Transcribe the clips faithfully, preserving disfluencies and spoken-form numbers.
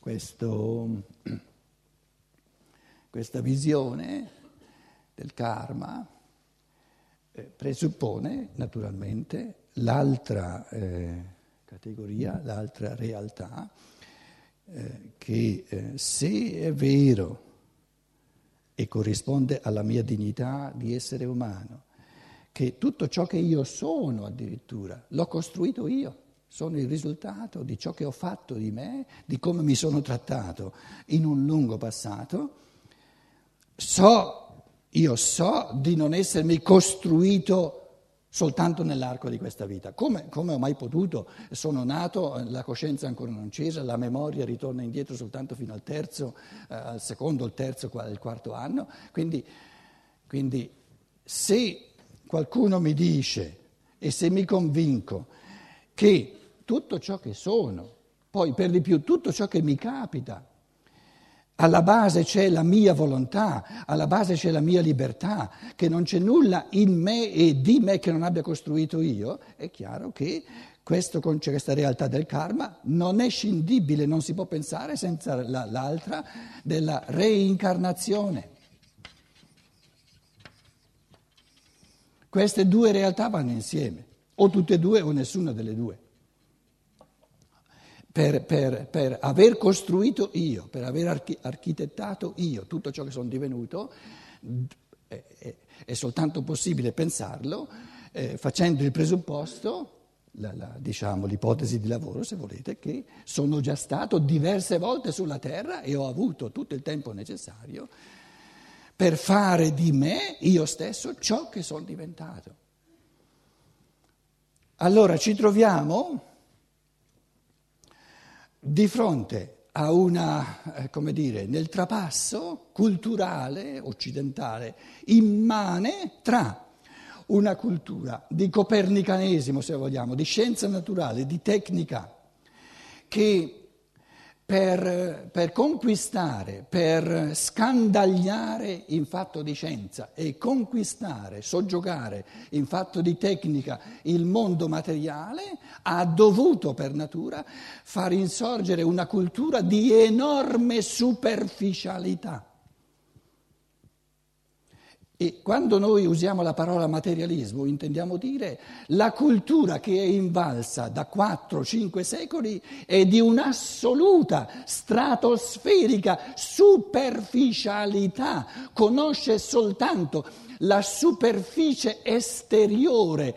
questo, questa visione del karma eh, presuppone naturalmente l'altra eh, categoria, l'altra realtà, eh, che eh, se è vero e corrisponde alla mia dignità di essere umano, che tutto ciò che io sono addirittura l'ho costruito io, sono il risultato di ciò che ho fatto di me, di come mi sono trattato in un lungo passato, so, io so di non essermi costruito soltanto nell'arco di questa vita. Come, come ho mai potuto? Sono nato, la coscienza ancora non c'era, la memoria ritorna indietro soltanto fino al terzo, eh, al secondo, al terzo, al quarto anno. Quindi, quindi se qualcuno mi dice e se mi convinco che tutto ciò che sono, poi per di più tutto ciò che mi capita, alla base c'è la mia volontà, alla base c'è la mia libertà, che non c'è nulla in me e di me che non abbia costruito io, è chiaro che questo, questa realtà del karma non è scindibile, non si può pensare senza la, l'altra della reincarnazione. Queste due realtà vanno insieme. O tutte e due o nessuna delle due. Per, per, per aver costruito io, per aver archi- architettato io tutto ciò che sono divenuto, è, è, è soltanto possibile pensarlo eh, facendo il presupposto, la, la, diciamo l'ipotesi di lavoro se volete, che sono già stato diverse volte sulla terra e ho avuto tutto il tempo necessario per fare di me io stesso ciò che sono diventato. Allora ci troviamo di fronte a una, come dire, nel trapasso culturale occidentale immane tra una cultura di copernicanesimo, se vogliamo, di scienza naturale, di tecnica, che per, per conquistare, per scandagliare in fatto di scienza e conquistare, soggiogare in fatto di tecnica il mondo materiale, ha dovuto per natura far insorgere una cultura di enorme superficialità. E quando noi usiamo la parola materialismo intendiamo dire la cultura che è invalsa da quattro cinque secoli è di un'assoluta, stratosferica superficialità, conosce soltanto la superficie esteriore,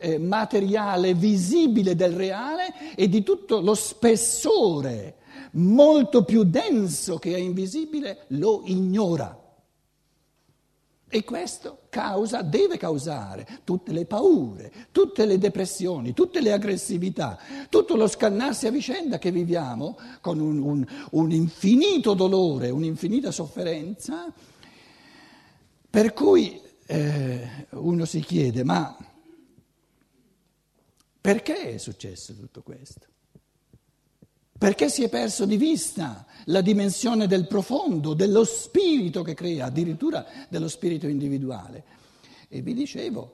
eh, materiale, visibile del reale e di tutto lo spessore molto più denso che è invisibile lo ignora. E questo causa, deve causare tutte le paure, tutte le depressioni, tutte le aggressività, tutto lo scannarsi a vicenda che viviamo con un, un, un infinito dolore, un'infinita sofferenza, per cui eh, uno si chiede, ma perché è successo tutto questo? Perché si è perso di vista la dimensione del profondo, dello spirito che crea, addirittura dello spirito individuale? E vi dicevo,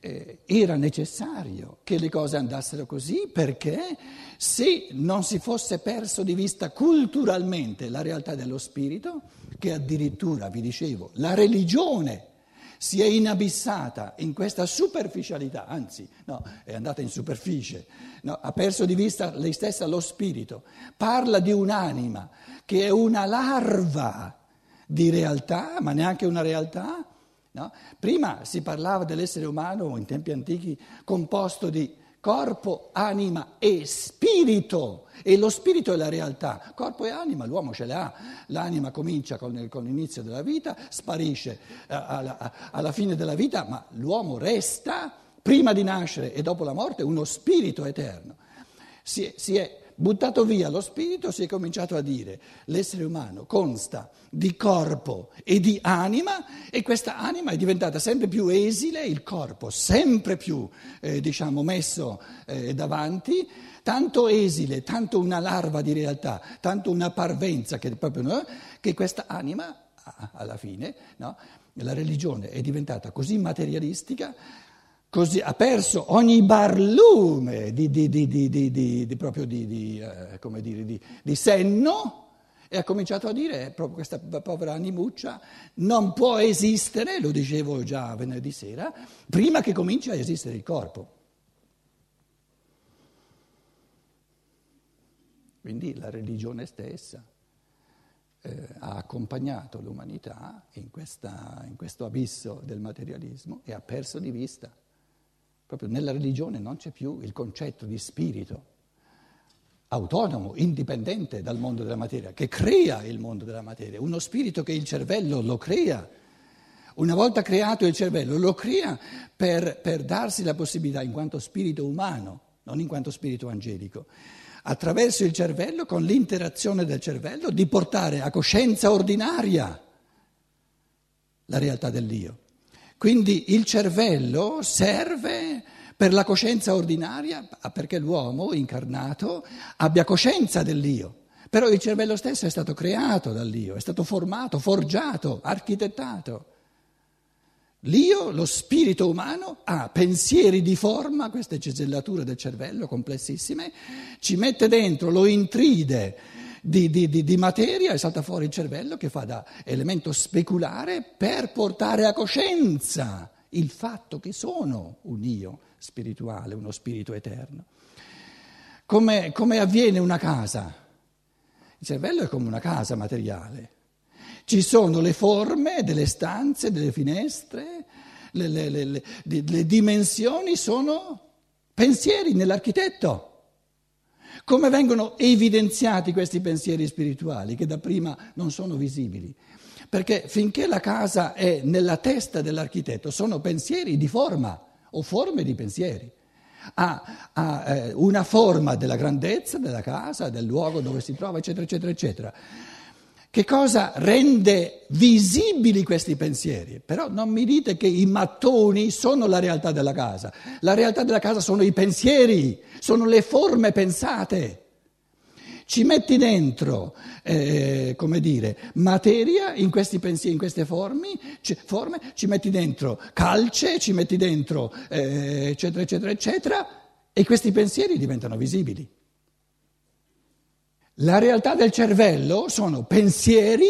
eh, era necessario che le cose andassero così perché se non si fosse perso di vista culturalmente la realtà dello spirito, che addirittura, vi dicevo, la religione si è inabissata in questa superficialità, anzi, no, è andata in superficie, no, ha perso di vista lei stessa lo spirito, parla di un'anima che è una larva di realtà, ma neanche una realtà, no? Prima si parlava dell'essere umano, in tempi antichi, composto di corpo, anima e spirito, e lo spirito è la realtà, corpo e anima l'uomo ce l'ha, l'anima comincia con, il, con l'inizio della vita, sparisce alla, alla fine della vita, ma l'uomo resta, prima di nascere e dopo la morte, uno spirito eterno. Si è, si è buttato via lo spirito, si è cominciato a dire l'essere umano consta di corpo e di anima e questa anima è diventata sempre più esile, il corpo sempre più eh, diciamo messo eh, davanti, tanto esile, tanto una larva di realtà, tanto una parvenza che proprio no, che questa anima alla fine, no, la religione è diventata così materialistica così, ha perso ogni barlume di, di, di, di, di, di, di proprio di, di eh, come dire, di, di senno, e ha cominciato a dire, proprio questa povera animuccia non può esistere, lo dicevo già venerdì sera, prima che cominci a esistere il corpo. Quindi la religione stessa eh, ha accompagnato l'umanità in, questa, in questo abisso del materialismo e ha perso di vista. Proprio nella religione non c'è più il concetto di spirito autonomo, indipendente dal mondo della materia, che crea il mondo della materia, uno spirito che il cervello lo crea. Una volta creato il cervello lo crea per, per darsi la possibilità, in quanto spirito umano, non in quanto spirito angelico, attraverso il cervello, con l'interazione del cervello, di portare a coscienza ordinaria la realtà dell'io. Quindi il cervello serve per la coscienza ordinaria, perché l'uomo incarnato abbia coscienza dell'io. Però il cervello stesso è stato creato dall'io, è stato formato, forgiato, architettato. L'io, lo spirito umano, ha pensieri di forma, queste cesellature del cervello complessissime, ci mette dentro, lo intride di, di, di, di materia e salta fuori il cervello che fa da elemento speculare per portare a coscienza il fatto che sono un io spirituale, uno spirito eterno. Come, come avviene una casa? Il cervello è come una casa materiale. Ci sono le forme delle stanze, delle finestre, le, le, le, le, le dimensioni sono pensieri nell'architetto. Come vengono evidenziati questi pensieri spirituali che da prima non sono visibili? Perché finché la casa è nella testa dell'architetto sono pensieri di forma o forme di pensieri. Ha, ha eh, una forma della grandezza della casa, del luogo dove si trova, eccetera, eccetera, eccetera. Che cosa rende visibili questi pensieri? Però non mi dite che i mattoni sono la realtà della casa. La realtà della casa sono i pensieri, sono le forme pensate. Ci metti dentro, eh, come dire, materia in questi pensieri, in queste forme, ci, forme, ci metti dentro calce, ci metti dentro eh, eccetera, eccetera, eccetera, e questi pensieri diventano visibili. La realtà del cervello sono pensieri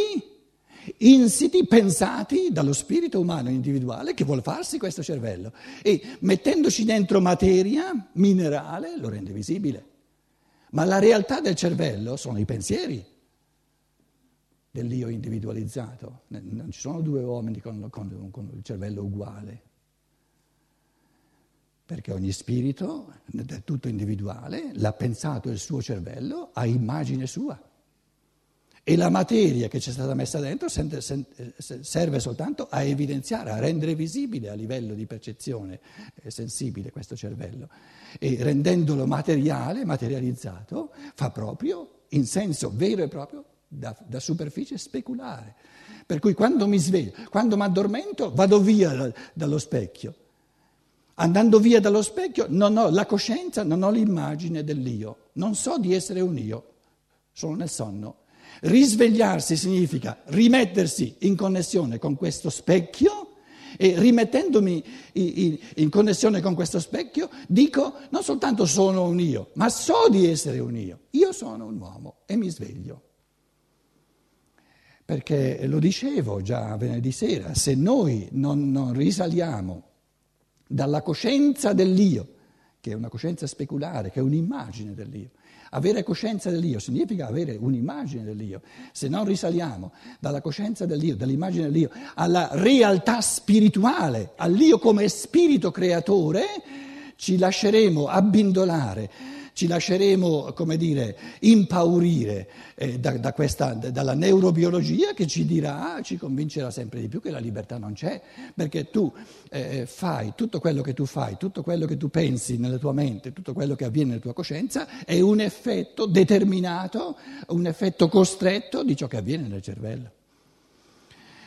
insiti, pensati dallo spirito umano individuale che vuol farsi questo cervello, e mettendoci dentro materia minerale lo rende visibile. Ma la realtà del cervello sono i pensieri dell'io individualizzato. Non ci sono due uomini con, con, con il cervello uguale, perché ogni spirito, del tutto individuale, l'ha pensato il suo cervello a immagine sua. E la materia che c'è stata messa dentro serve soltanto a evidenziare, a rendere visibile a livello di percezione sensibile questo cervello. E rendendolo materiale, materializzato, fa proprio, in senso vero e proprio, da, da superficie speculare. Per cui quando mi sveglio, quando mi addormento, vado via dallo specchio. Andando via dallo specchio non ho la coscienza, non ho l'immagine dell'io. Non so di essere un io, sono nel sonno. Risvegliarsi significa rimettersi in connessione con questo specchio, e rimettendomi in connessione con questo specchio dico: non soltanto sono un io, ma so di essere un io. Io sono un uomo e mi sveglio. Perché lo dicevo già venerdì sera, se noi non, non risaliamo dalla coscienza dell'io, che è una coscienza speculare, che è un'immagine dell'io. Avere coscienza dell'io significa avere un'immagine dell'io. Se non risaliamo dalla coscienza dell'io, dall'immagine dell'io, alla realtà spirituale, all'io come spirito creatore, ci lasceremo abbindolare, ci lasceremo, come dire, impaurire eh, da, da questa, dalla neurobiologia che ci dirà, ci convincerà sempre di più che la libertà non c'è, perché tu eh, fai tutto quello che tu fai, tutto quello che tu pensi nella tua mente, tutto quello che avviene nella tua coscienza è un effetto determinato, un effetto costretto di ciò che avviene nel cervello.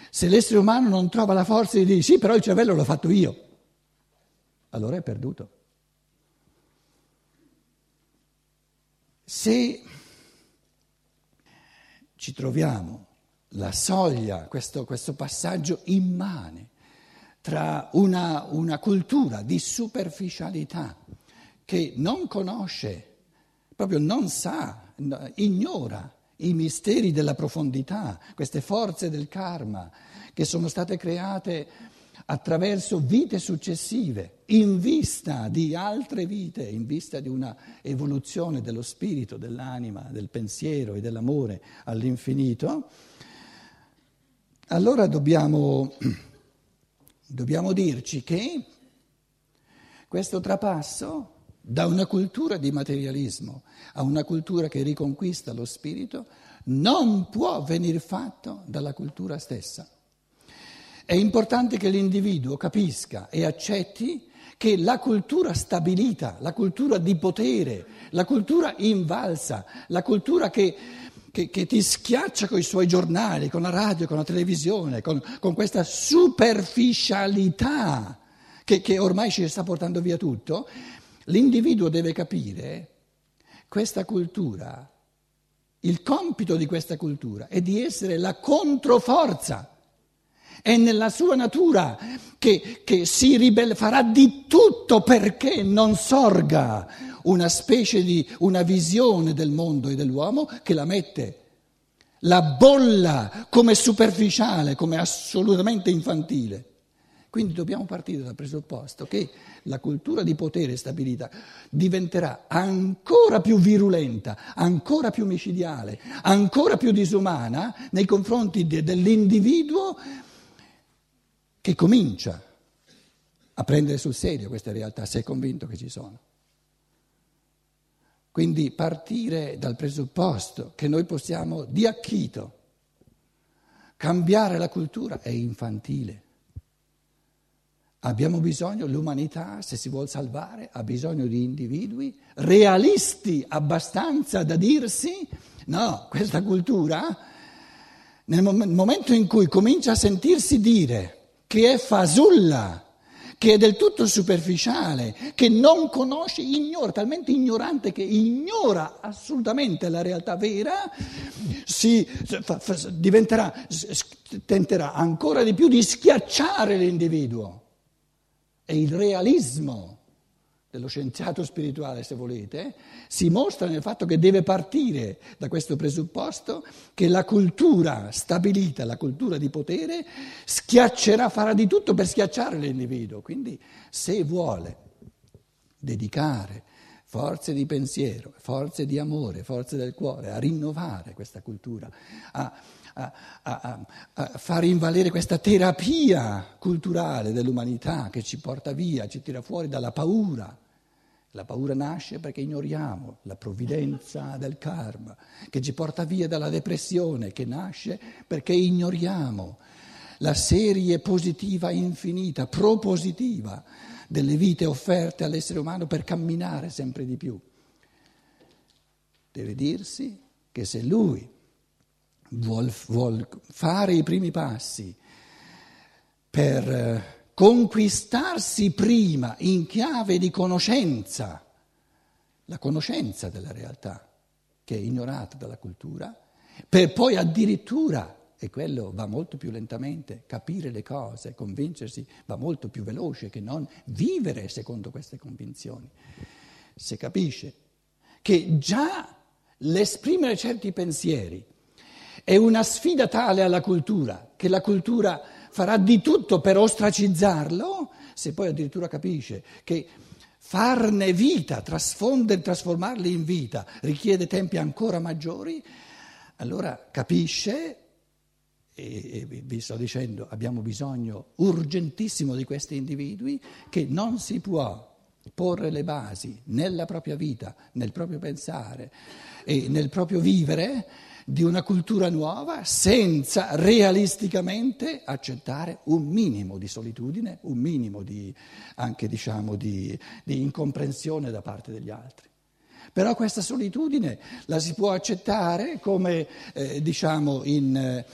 Se l'essere umano non trova la forza di dire sì, però il cervello l'ho fatto io, allora è perduto. Se ci troviamo la soglia, questo, questo passaggio immane tra una, una cultura di superficialità che non conosce, proprio non sa, ignora i misteri della profondità, queste forze del karma che sono state create attraverso vite successive, in vista di altre vite, in vista di una evoluzione dello spirito, dell'anima, del pensiero e dell'amore all'infinito, allora dobbiamo, dobbiamo dirci che questo trapasso da una cultura di materialismo a una cultura che riconquista lo spirito non può venir fatto dalla cultura stessa. È importante che l'individuo capisca e accetti che la cultura stabilita, la cultura di potere, la cultura invalsa, la cultura che, che, che ti schiaccia con i suoi giornali, con la radio, con la televisione, con, con questa superficialità che, che ormai ci sta portando via tutto, l'individuo deve capire questa cultura, il compito di questa cultura è di essere la controforza. È nella sua natura che, che si ribella, farà di tutto perché non sorga una specie di, una visione del mondo e dell'uomo che la mette, la bolla come superficiale, come assolutamente infantile. Quindi dobbiamo partire dal presupposto che la cultura di potere stabilita diventerà ancora più virulenta, ancora più micidiale, ancora più disumana nei confronti de, dell'individuo che comincia a prendere sul serio queste realtà, se è convinto che ci sono. Quindi partire dal presupposto che noi possiamo di acchito cambiare la cultura è infantile. Abbiamo bisogno, l'umanità, se si vuol salvare, ha bisogno di individui realisti abbastanza da dirsi no, questa cultura, nel momento in cui comincia a sentirsi dire che è fasulla, che è del tutto superficiale, che non conosce, ignora, talmente ignorante che ignora assolutamente la realtà vera, si fa, fa, diventerà, tenterà ancora di più di schiacciare l'individuo. E il realismo dello scienziato spirituale, se volete, si mostra nel fatto che deve partire da questo presupposto che la cultura stabilita, la cultura di potere, schiaccerà, farà di tutto per schiacciare l'individuo. Quindi se vuole dedicare forze di pensiero, forze di amore, forze del cuore a rinnovare questa cultura, a, a, a, a far invalere questa terapia culturale dell'umanità che ci porta via, ci tira fuori dalla paura. La paura nasce perché ignoriamo la provvidenza del karma, che ci porta via dalla depressione, che nasce perché ignoriamo la serie positiva infinita, propositiva, delle vite offerte all'essere umano per camminare sempre di più. Deve dirsi che se lui vuol, vuol fare i primi passi per conquistarsi prima in chiave di conoscenza, la conoscenza della realtà che è ignorata dalla cultura, per poi addirittura, e quello va molto più lentamente, capire le cose, convincersi va molto più veloce che non vivere secondo queste convinzioni. Se capisce che già l'esprimere certi pensieri è una sfida tale alla cultura, che la cultura farà di tutto per ostracizzarlo, se poi addirittura capisce che farne vita, trasfondere, trasformarli in vita richiede tempi ancora maggiori, allora capisce. E vi sto dicendo, abbiamo bisogno urgentissimo di questi individui che non si può porre le basi nella propria vita, nel proprio pensare e nel proprio vivere di una cultura nuova senza realisticamente accettare un minimo di solitudine, un minimo di, anche diciamo di, di incomprensione da parte degli altri. Però questa solitudine la si può accettare come eh, diciamo in... Eh,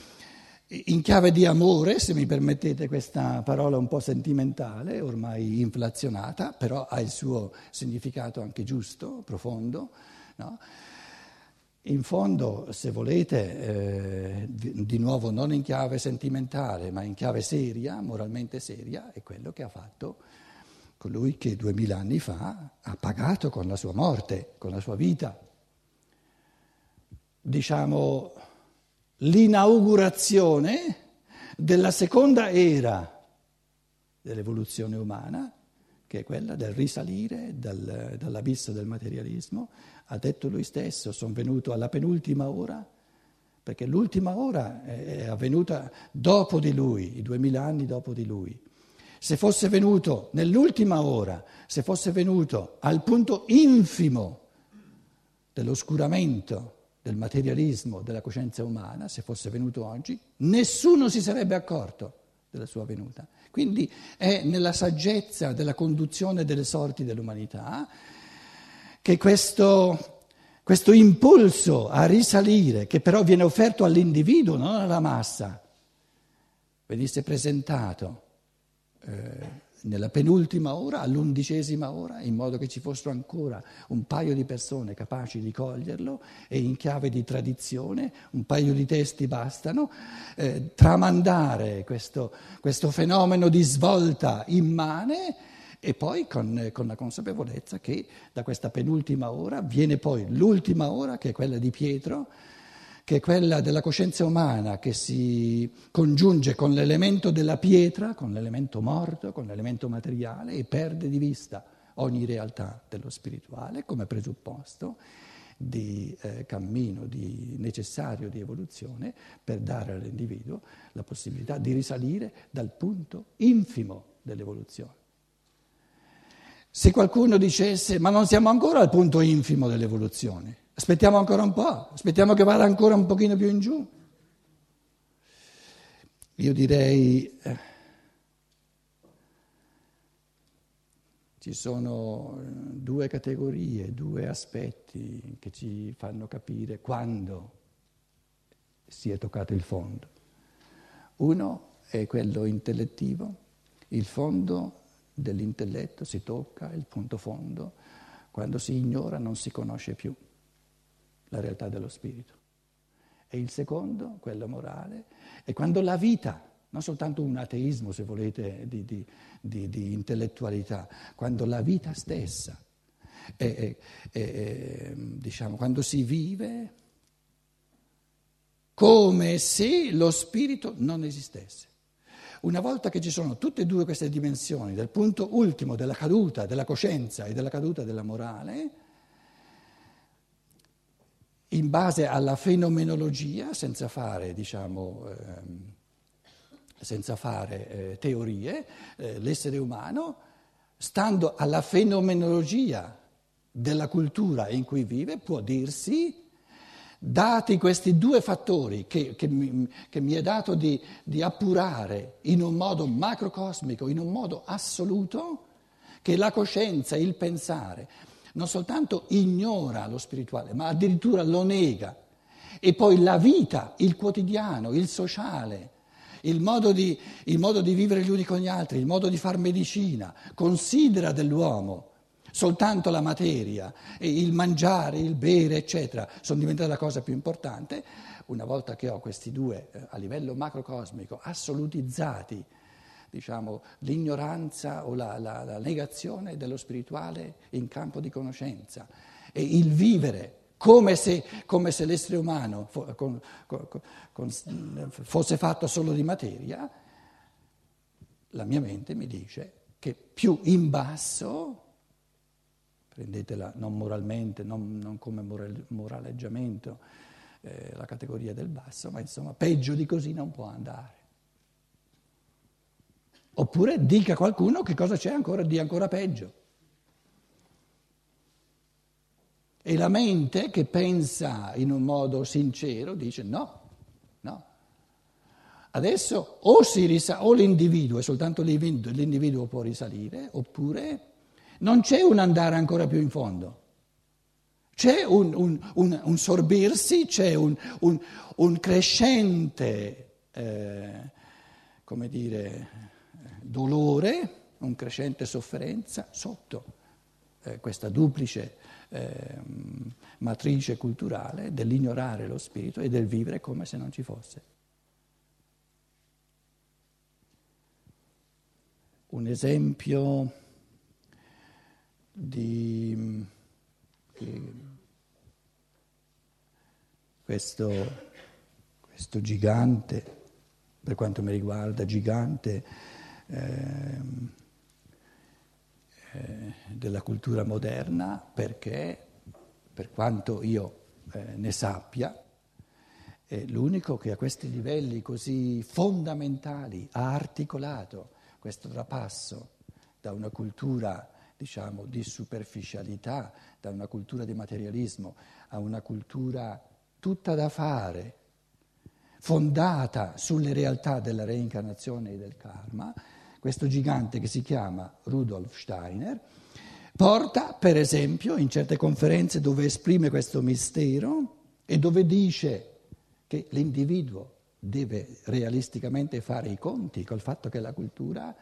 in chiave di amore, se mi permettete questa parola un po' sentimentale, ormai inflazionata, però ha il suo significato anche giusto, profondo, no? In fondo, se volete, eh, di nuovo non in chiave sentimentale, ma in chiave seria, moralmente seria, è quello che ha fatto colui che duemila anni fa ha pagato con la sua morte, con la sua vita, diciamo, l'inaugurazione della seconda era dell'evoluzione umana, che è quella del risalire dal, dall'abisso del materialismo. Ha detto lui stesso: sono venuto alla penultima ora, perché l'ultima ora è avvenuta dopo di lui, i duemila anni dopo di lui. Se fosse venuto nell'ultima ora, se fosse venuto al punto infimo dell'oscuramento, del materialismo, della coscienza umana, se fosse venuto oggi, nessuno si sarebbe accorto della sua venuta. Quindi è nella saggezza della conduzione delle sorti dell'umanità che questo, questo impulso a risalire, che però viene offerto all'individuo, non alla massa, venisse presentato eh, nella penultima ora, all'undicesima ora, in modo che ci fossero ancora un paio di persone capaci di coglierlo, e in chiave di tradizione, un paio di testi bastano, eh, tramandare questo, questo fenomeno di svolta immane. E poi con, con la consapevolezza che da questa penultima ora viene poi l'ultima ora, che è quella di Pietro, che è quella della coscienza umana che si congiunge con l'elemento della pietra, con l'elemento morto, con l'elemento materiale, e perde di vista ogni realtà dello spirituale come presupposto di eh, cammino di, necessario di evoluzione, per dare all'individuo la possibilità di risalire dal punto infimo dell'evoluzione. Se qualcuno dicesse: ma non siamo ancora al punto infimo dell'evoluzione, aspettiamo ancora un po', aspettiamo che vada ancora un pochino più in giù, io direi eh, ci sono due categorie, due aspetti che ci fanno capire quando si è toccato il fondo. Uno è quello intellettivo, il fondo dell'intelletto si tocca, il punto fondo, quando si ignora, non si conosce più la realtà dello spirito. E il secondo, quello morale, è quando la vita, non soltanto un ateismo se volete di, di, di, di intellettualità, quando la vita stessa, è, è, è, diciamo, quando si vive come se lo spirito non esistesse. Una volta che ci sono tutte e due queste dimensioni, del punto ultimo della caduta della coscienza e della caduta della morale, in base alla fenomenologia, senza fare, diciamo, ehm, senza fare eh, teorie, eh, l'essere umano, stando alla fenomenologia della cultura in cui vive, può dirsi: dati questi due fattori che, che, mi, che mi è dato di, di appurare in un modo macrocosmico, in un modo assoluto, che la coscienza, il pensare, non soltanto ignora lo spirituale, ma addirittura lo nega. E poi la vita, il quotidiano, il sociale, il modo di, il modo di vivere gli uni con gli altri, il modo di far medicina, considera dell'uomo soltanto la materia, e il mangiare, il bere, eccetera, sono diventate la cosa più importante. Una volta che ho questi due eh, a livello macrocosmico assolutizzati, diciamo, l'ignoranza o la, la, la negazione dello spirituale in campo di conoscenza, e il vivere come se, come se l'essere umano fo, con, con, con, fosse fatto solo di materia, la mia mente mi dice che più in basso, prendetela non moralmente, non, non come moral, moraleggiamento, eh, la categoria del basso, ma insomma peggio di così non può andare. Oppure dica qualcuno che cosa c'è ancora di ancora peggio. E la mente, che pensa in un modo sincero, dice no, no. Adesso o, si risa- o l'individuo, e soltanto l'individuo può risalire, oppure non c'è un andare ancora più in fondo, c'è un, un, un, un sorbirsi, c'è un, un, un crescente, eh, come dire, dolore, un crescente sofferenza sotto eh, questa duplice eh, matrice culturale dell'ignorare lo spirito e del vivere come se non ci fosse. Un esempio di questo, questo gigante, per quanto mi riguarda, gigante eh, eh, della cultura moderna, perché per quanto io eh, ne sappia, è l'unico che a questi livelli così fondamentali ha articolato questo trapasso da una cultura, diciamo, di superficialità, da una cultura di materialismo a una cultura tutta da fare, fondata sulle realtà della reincarnazione e del karma. Questo gigante che si chiama Rudolf Steiner porta, per esempio, in certe conferenze dove esprime questo mistero e dove dice che l'individuo deve realisticamente fare i conti col fatto che la cultura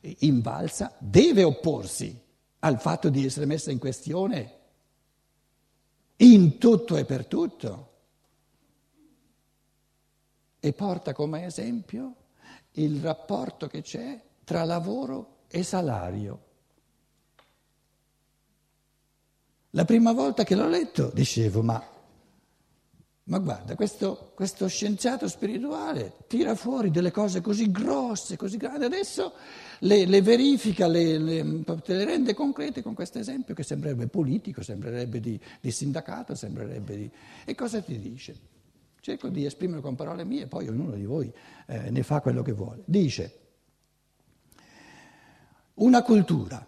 invalsa deve opporsi al fatto di essere messa in questione in tutto e per tutto. E porta come esempio il rapporto che c'è tra lavoro e salario. La prima volta che l'ho letto dicevo, ma, ma guarda, questo, questo scienziato spirituale tira fuori delle cose così grosse, così grandi, adesso le, le verifica, le, le, le rende concrete con questo esempio che sembrerebbe politico, sembrerebbe di, di sindacato, sembrerebbe di... E cosa ti dice? Cerco di esprimere con parole mie, poi ognuno di voi eh, ne fa quello che vuole. Dice, una cultura,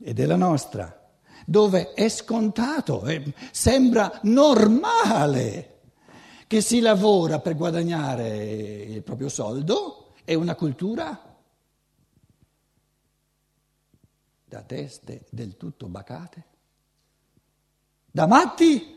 ed è la nostra, dove è scontato, eh, sembra normale che si lavora per guadagnare il proprio soldo, è una cultura da teste del tutto bacate, da matti,